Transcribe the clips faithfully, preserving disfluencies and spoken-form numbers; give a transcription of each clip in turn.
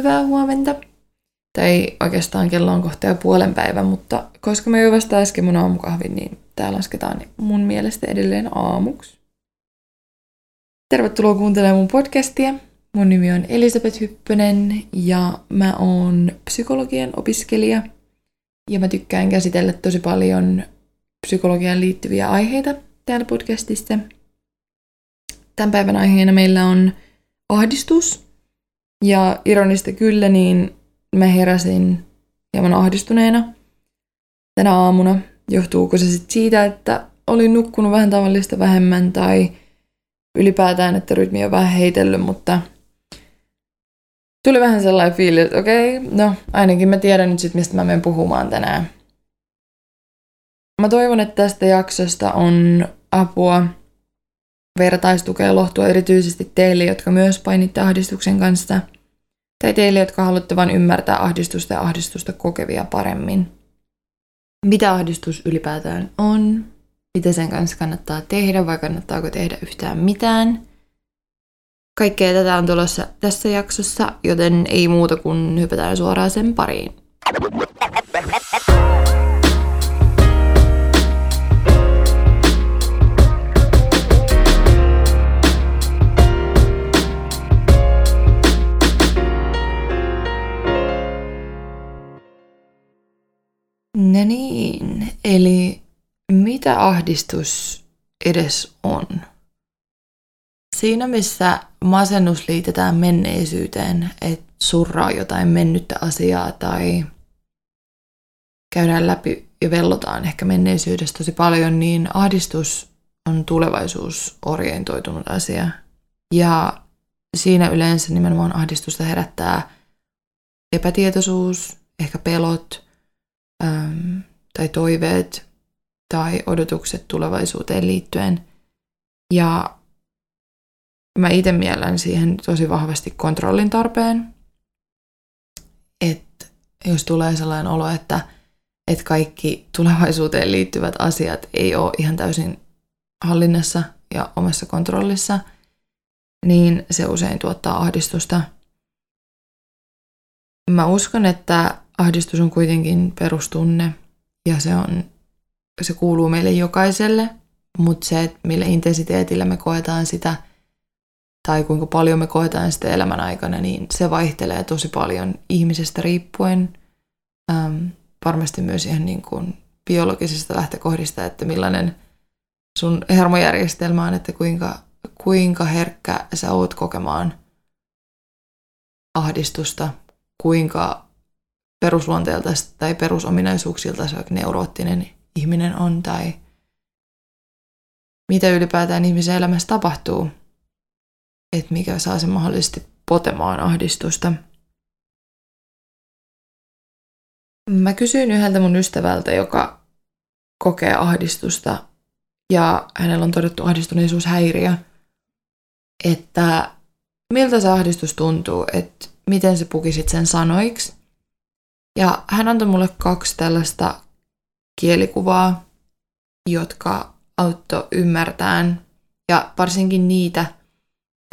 hyvää huomenta. Tai oikeastaan kello on kohta jo puolen päivän, mutta koska mä juon vasta äsken mun aamukahvin, niin tää lasketaan mun mielestä edelleen aamuksi. Tervetuloa kuuntelemaan mun podcastia. Mun nimi on Elisabeth Hyppönen ja mä oon psykologian opiskelija. Ja mä tykkään käsitellä tosi paljon psykologiaan liittyviä aiheita täällä podcastissa. Tämän päivän aiheena meillä on ahdistus. Ja ironista kyllä, niin mä heräsin hieman ahdistuneena tänä aamuna. Johtuuko se sitten siitä, että olin nukkunut vähän tavallista vähemmän tai ylipäätään, että rytmi on vähän heitellyt, mutta tuli vähän sellainen fiilis, että okei, okay, no ainakin mä tiedän nyt sit, mistä mä menen puhumaan tänään. Mä toivon, että tästä jaksosta on apua, vertaistukea ja lohtua erityisesti teille, jotka myös painitte ahdistuksen kanssa, tai teille, jotka haluatte vain ymmärtää ahdistusta ja ahdistusta kokevia paremmin. Mitä ahdistus ylipäätään on? Mitä sen kanssa kannattaa tehdä vai kannattaako tehdä yhtään mitään? Kaikkea tätä on tulossa tässä jaksossa, joten ei muuta kuin hypätään suoraan sen pariin. No niin, eli mitä ahdistus edes on? Siinä missä masennus liitetään menneisyyteen, että surraa jotain mennyttä asiaa tai käydään läpi ja vellotaan ehkä menneisyydestä tosi paljon, niin ahdistus on tulevaisuusorientoitunut asia. Ja siinä yleensä nimenomaan ahdistusta herättää epätietoisuus, ehkä pelot äm, tai toiveet tai odotukset tulevaisuuteen liittyen. Ja mä itse miellän siihen tosi vahvasti kontrollin tarpeen, että jos tulee sellainen olo, että, että kaikki tulevaisuuteen liittyvät asiat ei ole ihan täysin hallinnassa ja omassa kontrollissa, niin se usein tuottaa ahdistusta. Mä uskon, että ahdistus on kuitenkin perustunne ja se, on, se kuuluu meille jokaiselle, mutta se, että millä intensiteetillä me koetaan sitä, tai kuinka paljon me koetaan sitä elämän aikana, niin se vaihtelee tosi paljon ihmisestä riippuen. Ähm, varmasti myös ihan niin kuin biologisista lähtökohdista, että millainen sun hermojärjestelmä on, että kuinka, kuinka herkkä sä oot kokemaan ahdistusta, kuinka perusluonteelta tai perusominaisuuksilta se neuroottinen ihminen on, tai mitä ylipäätään ihmisen elämässä tapahtuu. Että mikä saa sen mahdollisesti potemaan ahdistusta. Mä kysyin yhdeltä mun ystävältä, joka kokee ahdistusta, ja hänellä on todettu ahdistuneisuushäiriö, että miltä se ahdistus tuntuu, että miten se pukisit sen sanoiksi. Ja hän antoi mulle kaksi tällaista kielikuvaa, jotka auttoi ymmärtämään, ja varsinkin niitä,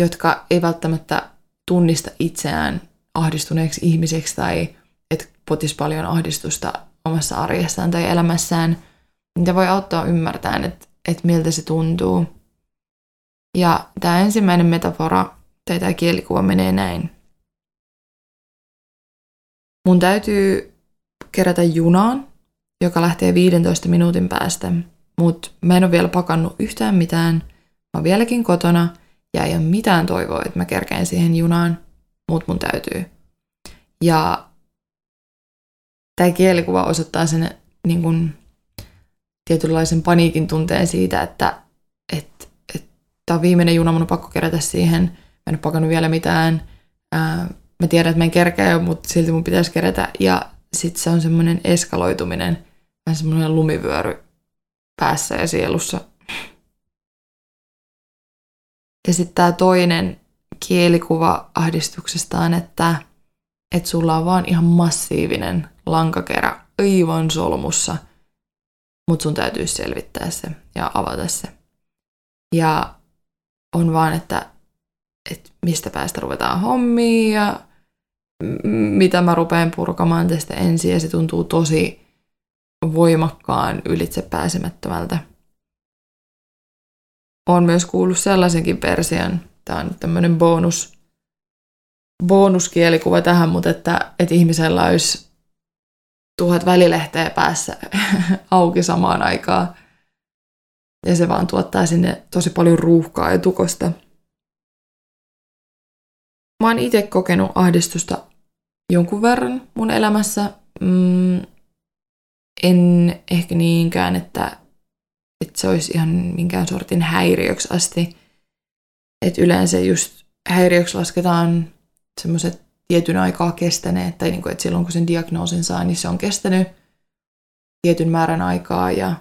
jotka ei välttämättä tunnista itseään ahdistuneeksi ihmiseksi tai että potisi paljon ahdistusta omassa arjessaan tai elämässään, niitä voi auttaa ymmärtämään, että, että miltä se tuntuu. Ja tämä ensimmäinen metafora tai tämä kielikuva menee näin. Mun täytyy kerätä junaan, joka lähtee viidentoista minuutin päästä, mutta mä en ole vielä pakannut yhtään mitään, mä oon vieläkin kotona, ja ei ole mitään toivoa, että mä kerkeen siihen junaan, mut mun täytyy. Ja tämä kielikuva osoittaa sen niin kun, tietynlaisen paniikin tunteen siitä, että et, et, tämä on viimeinen juna, mun on pakko kerätä siihen. Mä en ole pakannut vielä mitään. Ää, mä tiedän, että mä en kerkeä, mutta silti mun pitäisi kerätä. Ja sitten se on semmoinen eskaloituminen, vähän semmoinen lumivyöry päässä ja sielussa. Ja sitten tämä toinen kielikuva ahdistuksesta on, että et sulla on vaan ihan massiivinen lankakerä aivan solmussa, mutta sun täytyy selvittää se ja avata se. Ja on vaan, että et mistä päästä ruvetaan hommiin ja mitä mä rupean purkamaan tästä ensin, ja se tuntuu tosi voimakkaan ylitsepääsemättömältä. Olen myös kuullut sellaisenkin version, tämä on nyt tämmöinen bonus, bonuskielikuva tähän, mutta että, että ihmisellä olisi tuhat välilehteä päässä auki samaan aikaan, ja se vaan tuottaa sinne tosi paljon ruuhkaa ja tukosta. Mä oon itse kokenut ahdistusta jonkun verran mun elämässä. Mm, en ehkä niinkään, että, että se olisi ihan minkään sortin häiriöksi asti. Et yleensä just häiriöksi lasketaan semmoiset tietyn aikaa kestäneet, tai niinku, että silloin kun sen diagnoosin saa, niin se on kestänyt tietyn määrän aikaa, ja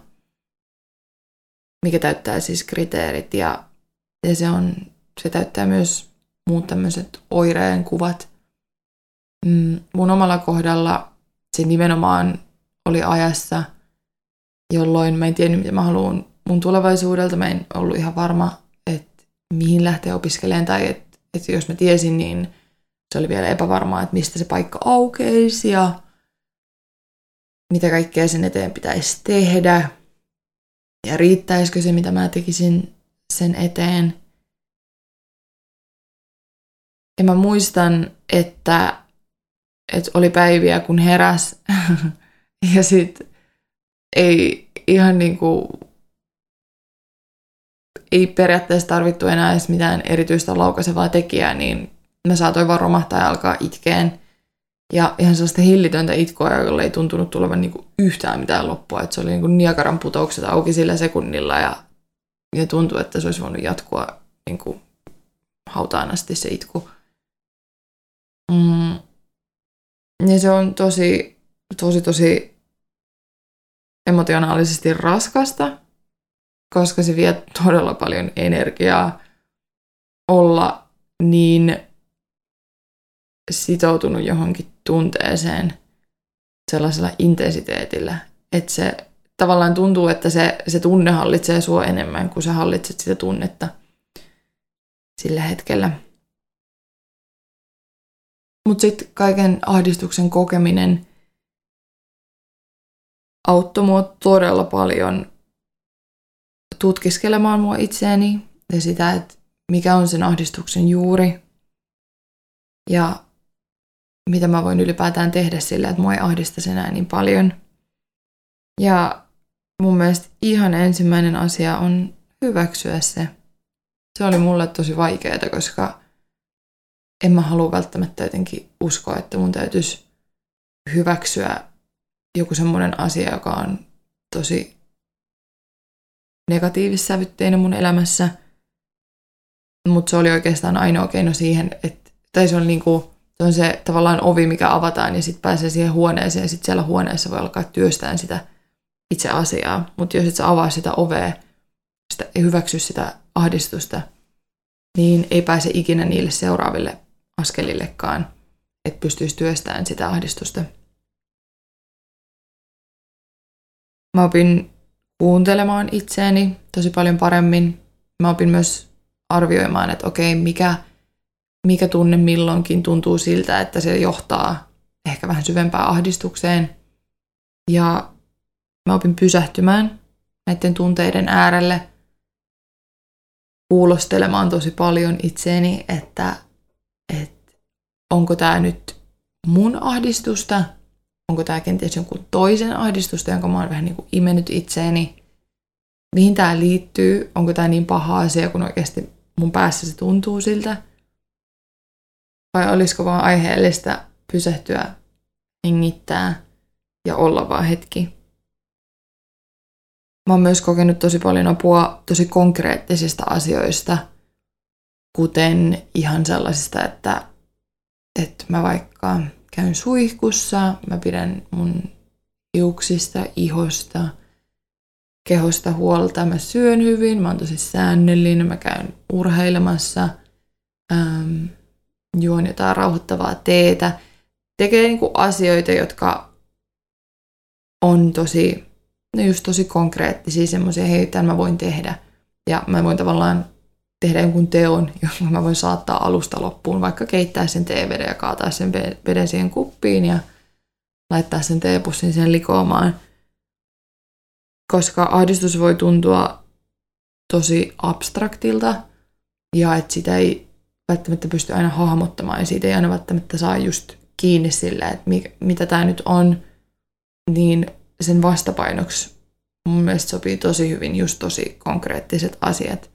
mikä täyttää siis kriteerit, ja, ja se, on, se täyttää myös muut tämmöiset oireen kuvat. Mun omalla kohdalla se nimenomaan oli ajassa, jolloin mä en tiennyt, mitä mä haluan mun tulevaisuudelta. Mä en ollut ihan varma, että mihin lähtee opiskelemaan, tai että, että jos mä tiesin, niin se oli vielä epävarmaa, että mistä se paikka aukeisi ja mitä kaikkea sen eteen pitäisi tehdä ja riittäisikö se, mitä mä tekisin sen eteen. Ja mä muistan, että, että oli päiviä, kun heräs ja sit ei ihan niinku, ei periaatteessa tarvittu enää edes mitään erityistä laukaisevaa tekijää, niin mä saatoin vaan romahtaa ja alkaa itkeen. Ja ihan sellaista hillitöntä itkua, jolla ei tuntunut tulevan niinku yhtään mitään loppua. Et se oli niinku Niagaran putoukset auki sillä sekunnilla ja, ja tuntui, että se olisi voinut jatkua niinku hautaan asti se itku. Mm. Ja se on tosi, tosi, tosi emotionaalisesti raskasta, koska se vie todella paljon energiaa olla niin sitoutunut johonkin tunteeseen sellaisella intensiteetillä, että se tavallaan tuntuu, että se, se tunne hallitsee sua enemmän kuin sä hallitset sitä tunnetta sillä hetkellä. Mutta sitten kaiken ahdistuksen kokeminen auttoi mua todella paljon tutkiskelemaan mua itseäni ja sitä, että mikä on sen ahdistuksen juuri ja mitä mä voin ylipäätään tehdä sillä, että mua ei ahdista enää niin paljon. Ja mun mielestä ihan ensimmäinen asia on hyväksyä se. Se oli mulle tosi vaikeaa, koska en mä halua välttämättä jotenkin uskoa, että mun täytyisi hyväksyä joku semmoinen asia, joka on tosi negatiivissävytteinen mun elämässä. Mutta se oli oikeastaan ainoa keino siihen, että tai se on, niinku, se on se tavallaan ovi, mikä avataan ja sitten pääsee siihen huoneeseen ja sitten siellä huoneessa voi alkaa työstään sitä itse asiaa. Mutta jos et sä avaa sitä ovea, sitä, ei hyväksy sitä ahdistusta, niin ei pääse ikinä niille seuraaville askelillekaan, että pystyisi työstämään sitä ahdistusta. Mä opin kuuntelemaan itseäni tosi paljon paremmin. Mä opin myös arvioimaan, että okei, mikä, mikä tunne milloinkin tuntuu siltä, että se johtaa ehkä vähän syvempään ahdistukseen. Ja mä opin pysähtymään näiden tunteiden äärelle. Kuulostelemaan tosi paljon itseeni, että, että onko tämä nyt mun ahdistusta, onko tämä kenties jonkun toisen ahdistusta, jonka mä oon vähän niin kuin imennyt itseeni, mihin tämä liittyy, onko tämä niin paha asia, kun oikeasti mun päässä se tuntuu siltä, vai olisiko vaan aiheellista pysähtyä, hengittää ja olla vaan hetki. Mä oon myös kokenut tosi paljon apua tosi konkreettisista asioista, kuten ihan sellaisista, että, että mä vaikka käyn suihkussa, mä pidän mun hiuksista, ihosta, kehosta huolta, mä syön hyvin, mä oon tosi säännöllinen, mä käyn urheilemassa, ähm, juon jotain rauhoittavaa teetä. Tekee niinku asioita, jotka on tosi... No just tosi konkreettisia semmoisia, hei, tämän mä voin tehdä. Ja mä voin tavallaan tehdä jonkun teon, jonka mä voin saattaa alusta loppuun, vaikka keittää sen teeveden ja kaataa sen veden siihen kuppiin ja laittaa sen teepussin sen likoomaan. Koska ahdistus voi tuntua tosi abstraktilta ja että sitä ei välttämättä pysty aina hahmottamaan ja siitä ei aina välttämättä saa just kiinni sillä, että mikä, mitä tämä nyt on, niin sen vastapainoksi mun mielestä sopii tosi hyvin just tosi konkreettiset asiat.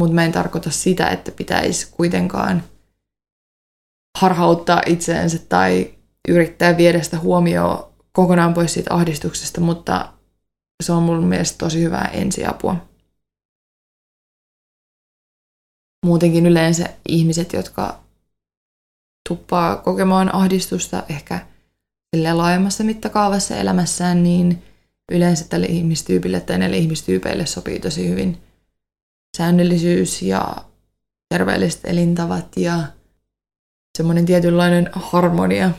Mutta mä en tarkoita sitä, että pitäisi kuitenkaan harhauttaa itseensä tai yrittää viedä sitä huomioon kokonaan pois siitä ahdistuksesta, mutta se on mun mielestä tosi hyvää ensiapua. Muutenkin yleensä ihmiset, jotka tuppaa kokemaan ahdistusta ehkä laajemmassa mittakaavassa elämässään, niin yleensä tälle ihmistyypille tai näille ihmistyypeille sopii tosi hyvin säännöllisyys ja terveelliset elintavat ja semmoinen tietynlainen harmonia.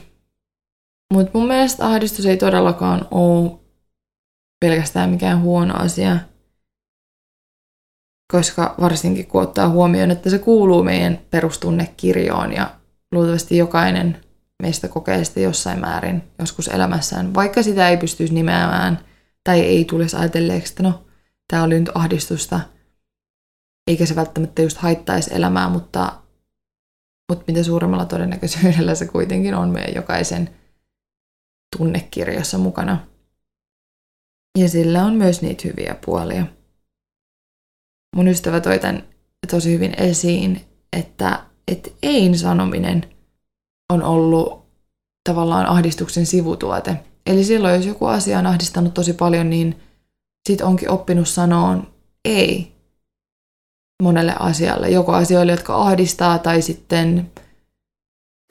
Mutta mun mielestä ahdistus ei todellakaan ole pelkästään mikään huono asia, koska varsinkin kun ottaa huomioon, että se kuuluu meidän perustunnekirjoon ja luultavasti jokainen meistä kokee sitä jossain määrin joskus elämässään, vaikka sitä ei pystyisi nimeämään tai ei tulisi ajatelleeksi, että no, tämä oli nyt ahdistusta, eikä se välttämättä just haittaisi elämää, mutta, mutta mitä suuremmalla todennäköisyydellä se kuitenkin on meidän jokaisen tunnekirjassa mukana. Ja sillä on myös niitä hyviä puolia. Mun ystävä toi tämän tosi hyvin esiin, että et ein sanominen on ollut tavallaan ahdistuksen sivutuote. Eli silloin, jos joku asia on ahdistanut tosi paljon, niin sit onkin oppinut sanoon ei monelle asialle. Joko asioille, jotka ahdistaa, tai sitten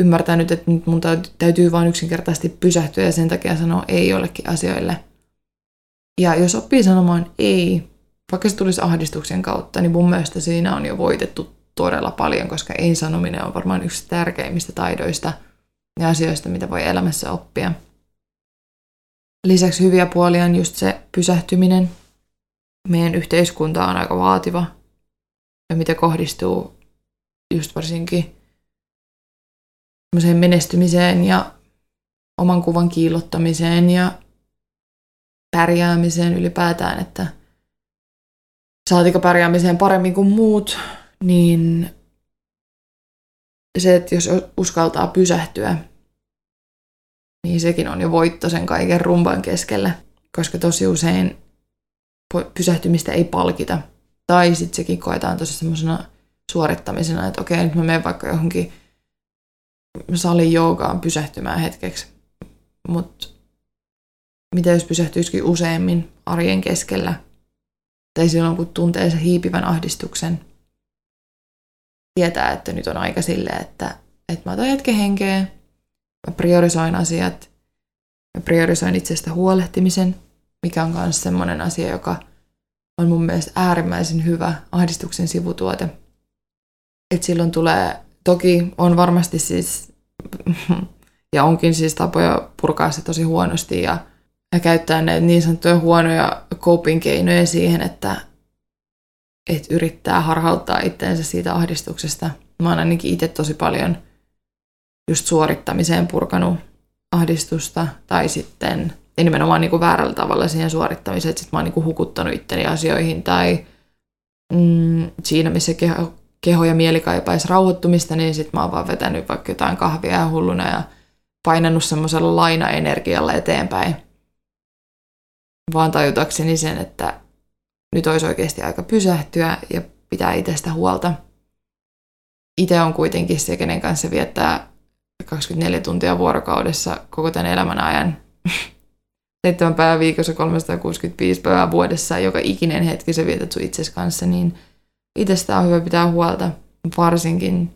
ymmärtää nyt, että nyt mun täytyy vaan yksinkertaisesti pysähtyä ja sen takia sanoa ei jollekin asioille. Ja jos oppii sanomaan ei, vaikka se tulisi ahdistuksen kautta, niin mun mielestä siinä on jo voitettu todella paljon, koska ei-sanominen on varmaan yksi tärkeimmistä taidoista ja asioista, mitä voi elämässä oppia. Lisäksi hyviä puolia on just se pysähtyminen. Meidän yhteiskunta on aika vaativa ja mitä kohdistuu just varsinkin menestymiseen ja oman kuvan kiillottamiseen ja pärjäämiseen ylipäätään, että saatika pärjäämiseen paremmin kuin muut, niin se, että jos uskaltaa pysähtyä, niin sekin on jo voitto sen kaiken rumban keskellä, koska tosi usein pysähtymistä ei palkita. Tai sitten sekin koetaan tosi semmoisena suorittamisena, että okei, nyt mä menen vaikka johonkin salin joogaan pysähtymään hetkeksi. Mutta mitä jos pysähtyisikin useammin arjen keskellä tai silloin, kun tuntee sen hiipivän ahdistuksen, tietää, että nyt on aika silleen, että, että mä otan hetken henkeä, mä priorisoin asiat, mä priorisoin itsestä huolehtimisen, mikä on myös semmoinen asia, joka on mun mielestä äärimmäisen hyvä ahdistuksen sivutuote. Että silloin tulee, toki on varmasti siis, ja onkin siis tapoja purkaa se tosi huonosti ja, ja käyttää näitä niin sanottuja huonoja coping-keinoja siihen, että että yrittää harhauttaa itseensä siitä ahdistuksesta. Mä oon ainakin itse tosi paljon just suorittamiseen purkanut ahdistusta, tai sitten nimenomaan niin kuin väärällä tavalla siihen suorittamiseen, että sit mä oon niin kuin hukuttanut itteni asioihin, tai mm, siinä, missä keho, keho ja mieli kaipaisi rauhoittumista, niin sit mä oon vaan vetänyt vaikka jotain kahvia hulluna ja painannut semmoisella lainaenergialla eteenpäin. Vaan tajutakseni sen, että nyt olisi oikeasti aika pysähtyä ja pitää itsestä huolta. Itse on kuitenkin se, kenen kanssa viettää kaksikymmentäneljä tuntia vuorokaudessa koko tämän elämän ajan. seitsemän päivää viikossa, kolmesataakuusikymmentäviisi päivää vuodessa, joka ikinen hetki sä vietät sun itsesi kanssa, niin itsestä on hyvä pitää huolta, varsinkin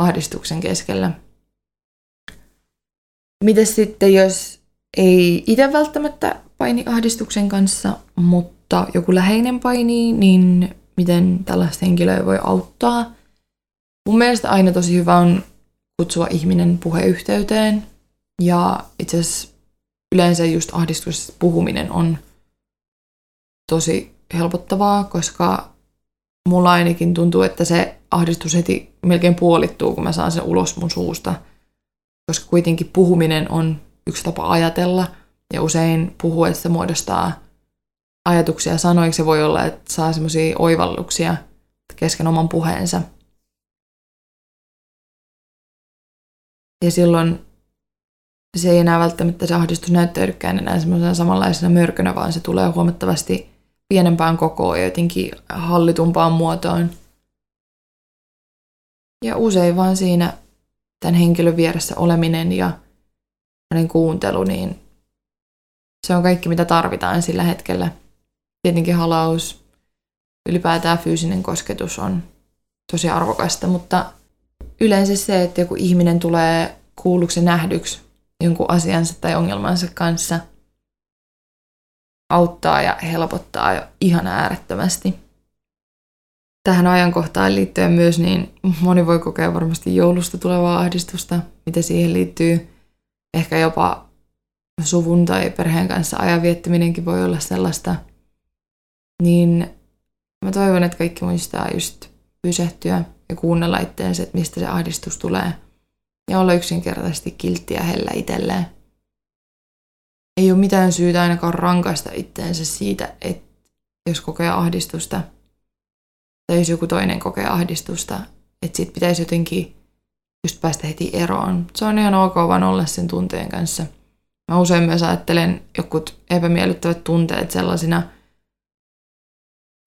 ahdistuksen keskellä. Mites sitten, jos ei itse välttämättä paini ahdistuksen kanssa, mutta mutta joku läheinen painii, niin miten tällaista henkilöä voi auttaa? Mun mielestä aina tosi hyvä on kutsua ihminen puheyhteyteen. Ja itse asiassa yleensä just ahdistuksesta puhuminen on tosi helpottavaa, koska mulla ainakin tuntuu, että se ahdistus heti melkein puolittuu, kun mä saan sen ulos mun suusta. Koska kuitenkin puhuminen on yksi tapa ajatella, ja usein puhuu, että se muodostaa ajatuksia sanoiksi. Voi olla, että saa semmoisia oivalluksia kesken oman puheensa. Ja silloin se ei enää välttämättä se ahdistus näyttäydykään enää semmoisena samanlaisena mörkönä, vaan se tulee huomattavasti pienempään kokoon ja jotenkin hallitumpaan muotoon. Ja usein vaan siinä tämän henkilön vieressä oleminen ja hänen kuuntelu, niin se on kaikki, mitä tarvitaan sillä hetkellä. Tietenkin halaus, ylipäätään fyysinen kosketus on tosi arvokasta, mutta yleensä se, että joku ihminen tulee kuulluksi nähdyksi jonkun asiansa tai ongelmansa kanssa, auttaa ja helpottaa jo ihan äärettömästi. Tähän ajankohtaan liittyen myös niin moni voi kokea varmasti joulusta tulevaa ahdistusta, mitä siihen liittyy. Ehkä jopa suvun tai perheen kanssa ajan viettäminenkin voi olla sellaista. Niin mä toivon, että kaikki muistaa just pysähtyä ja kuunnella itseensä, että mistä se ahdistus tulee. Ja olla yksinkertaisesti kiltti ja hellä itselleen. Ei ole mitään syytä ainakaan rankaista itseensä siitä, että jos kokee ahdistusta tai jos joku toinen kokee ahdistusta, että siitä pitäisi jotenkin just päästä heti eroon. Se on ihan ok vaan olla sen tunteen kanssa. Mä usein myös ajattelen jokut epämiellyttävät tunteet sellaisina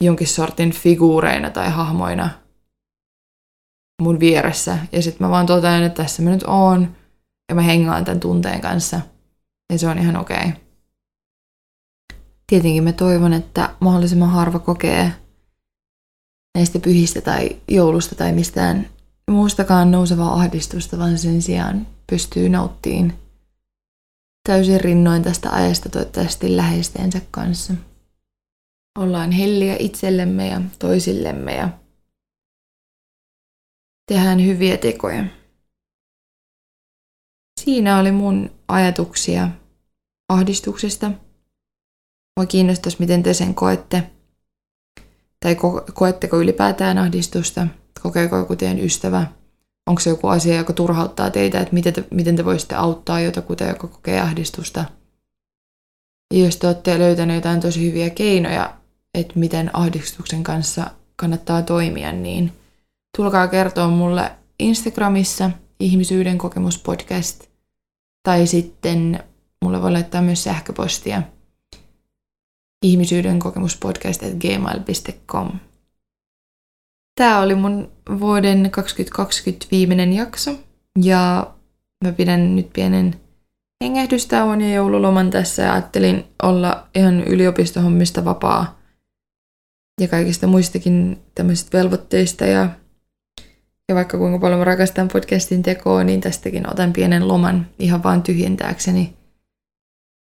jonkin sortin figuureina tai hahmoina mun vieressä. Ja sit mä vaan totean, että tässä mä nyt oon ja mä hengaan tämän tunteen kanssa. Ja se on ihan okei. Okay. Tietenkin mä toivon, että mahdollisimman harva kokee näistä pyhistä tai joulusta tai mistään muustakaan nousevaa ahdistusta, vaan sen sijaan pystyy nauttiin täysin rinnoin tästä ajasta toivottavasti läheistensä kanssa. Ollaan helliä itsellemme ja toisillemme ja tehdään hyviä tekoja. Siinä oli mun ajatuksia ahdistuksesta. Mua kiinnostaisi, miten te sen koette. Tai ko- koetteko ylipäätään ahdistusta? Kokeeko joku teidän ystävä? Onko se joku asia, joka turhauttaa teitä, että miten te, miten te voisitte auttaa jotakuta, joka kokee ahdistusta? Ja jos te olette löytäneet jotain tosi hyviä keinoja, että miten ahdistuksen kanssa kannattaa toimia, niin tulkaa kertoa mulle Instagramissa Ihmisyyden kokemus podcast. Tai sitten mulle voi laittaa myös sähköpostia ihmisyydenkokemuspodcast at gmail dot com. Tämä oli mun vuoden kaksituhattakaksikymmentä viimeinen jakso, ja mä pidän nyt pienen hengähdystauon ja joululoman tässä, ja ajattelin olla ihan yliopistohommista vapaa ja kaikista muistakin tämmöisistä velvoitteista, ja, ja vaikka kuinka paljon mä rakastan podcastin tekoa, niin tästäkin otan pienen loman ihan vaan tyhjentääkseni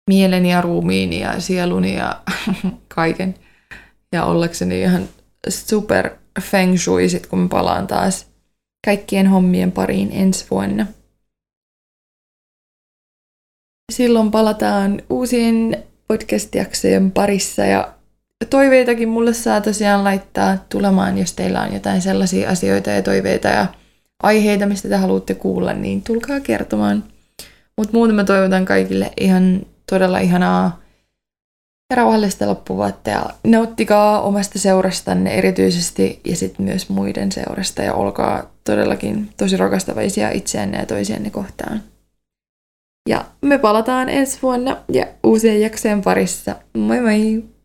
mieleni ja ruumiini ja sieluni ja kaiken, ja ollakseni ihan super feng shui sit, kun palaan taas kaikkien hommien pariin ensi vuonna. Silloin palataan uusien podcast-jaksojen parissa, ja toiveitakin mulle saa tosiaan laittaa tulemaan, jos teillä on jotain sellaisia asioita ja toiveita ja aiheita, mistä te haluatte kuulla, niin tulkaa kertomaan. Mutta muuten mä toivotan kaikille ihan todella ihanaa ja rauhallista loppuvuotta, ja nauttikaa omasta seurastanne erityisesti ja sitten myös muiden seurasta, ja olkaa todellakin tosi rakastavaisia itseänne ja toisianne kohtaan. Ja me palataan ensi vuonna ja uusien jaksojen parissa. Moi moi!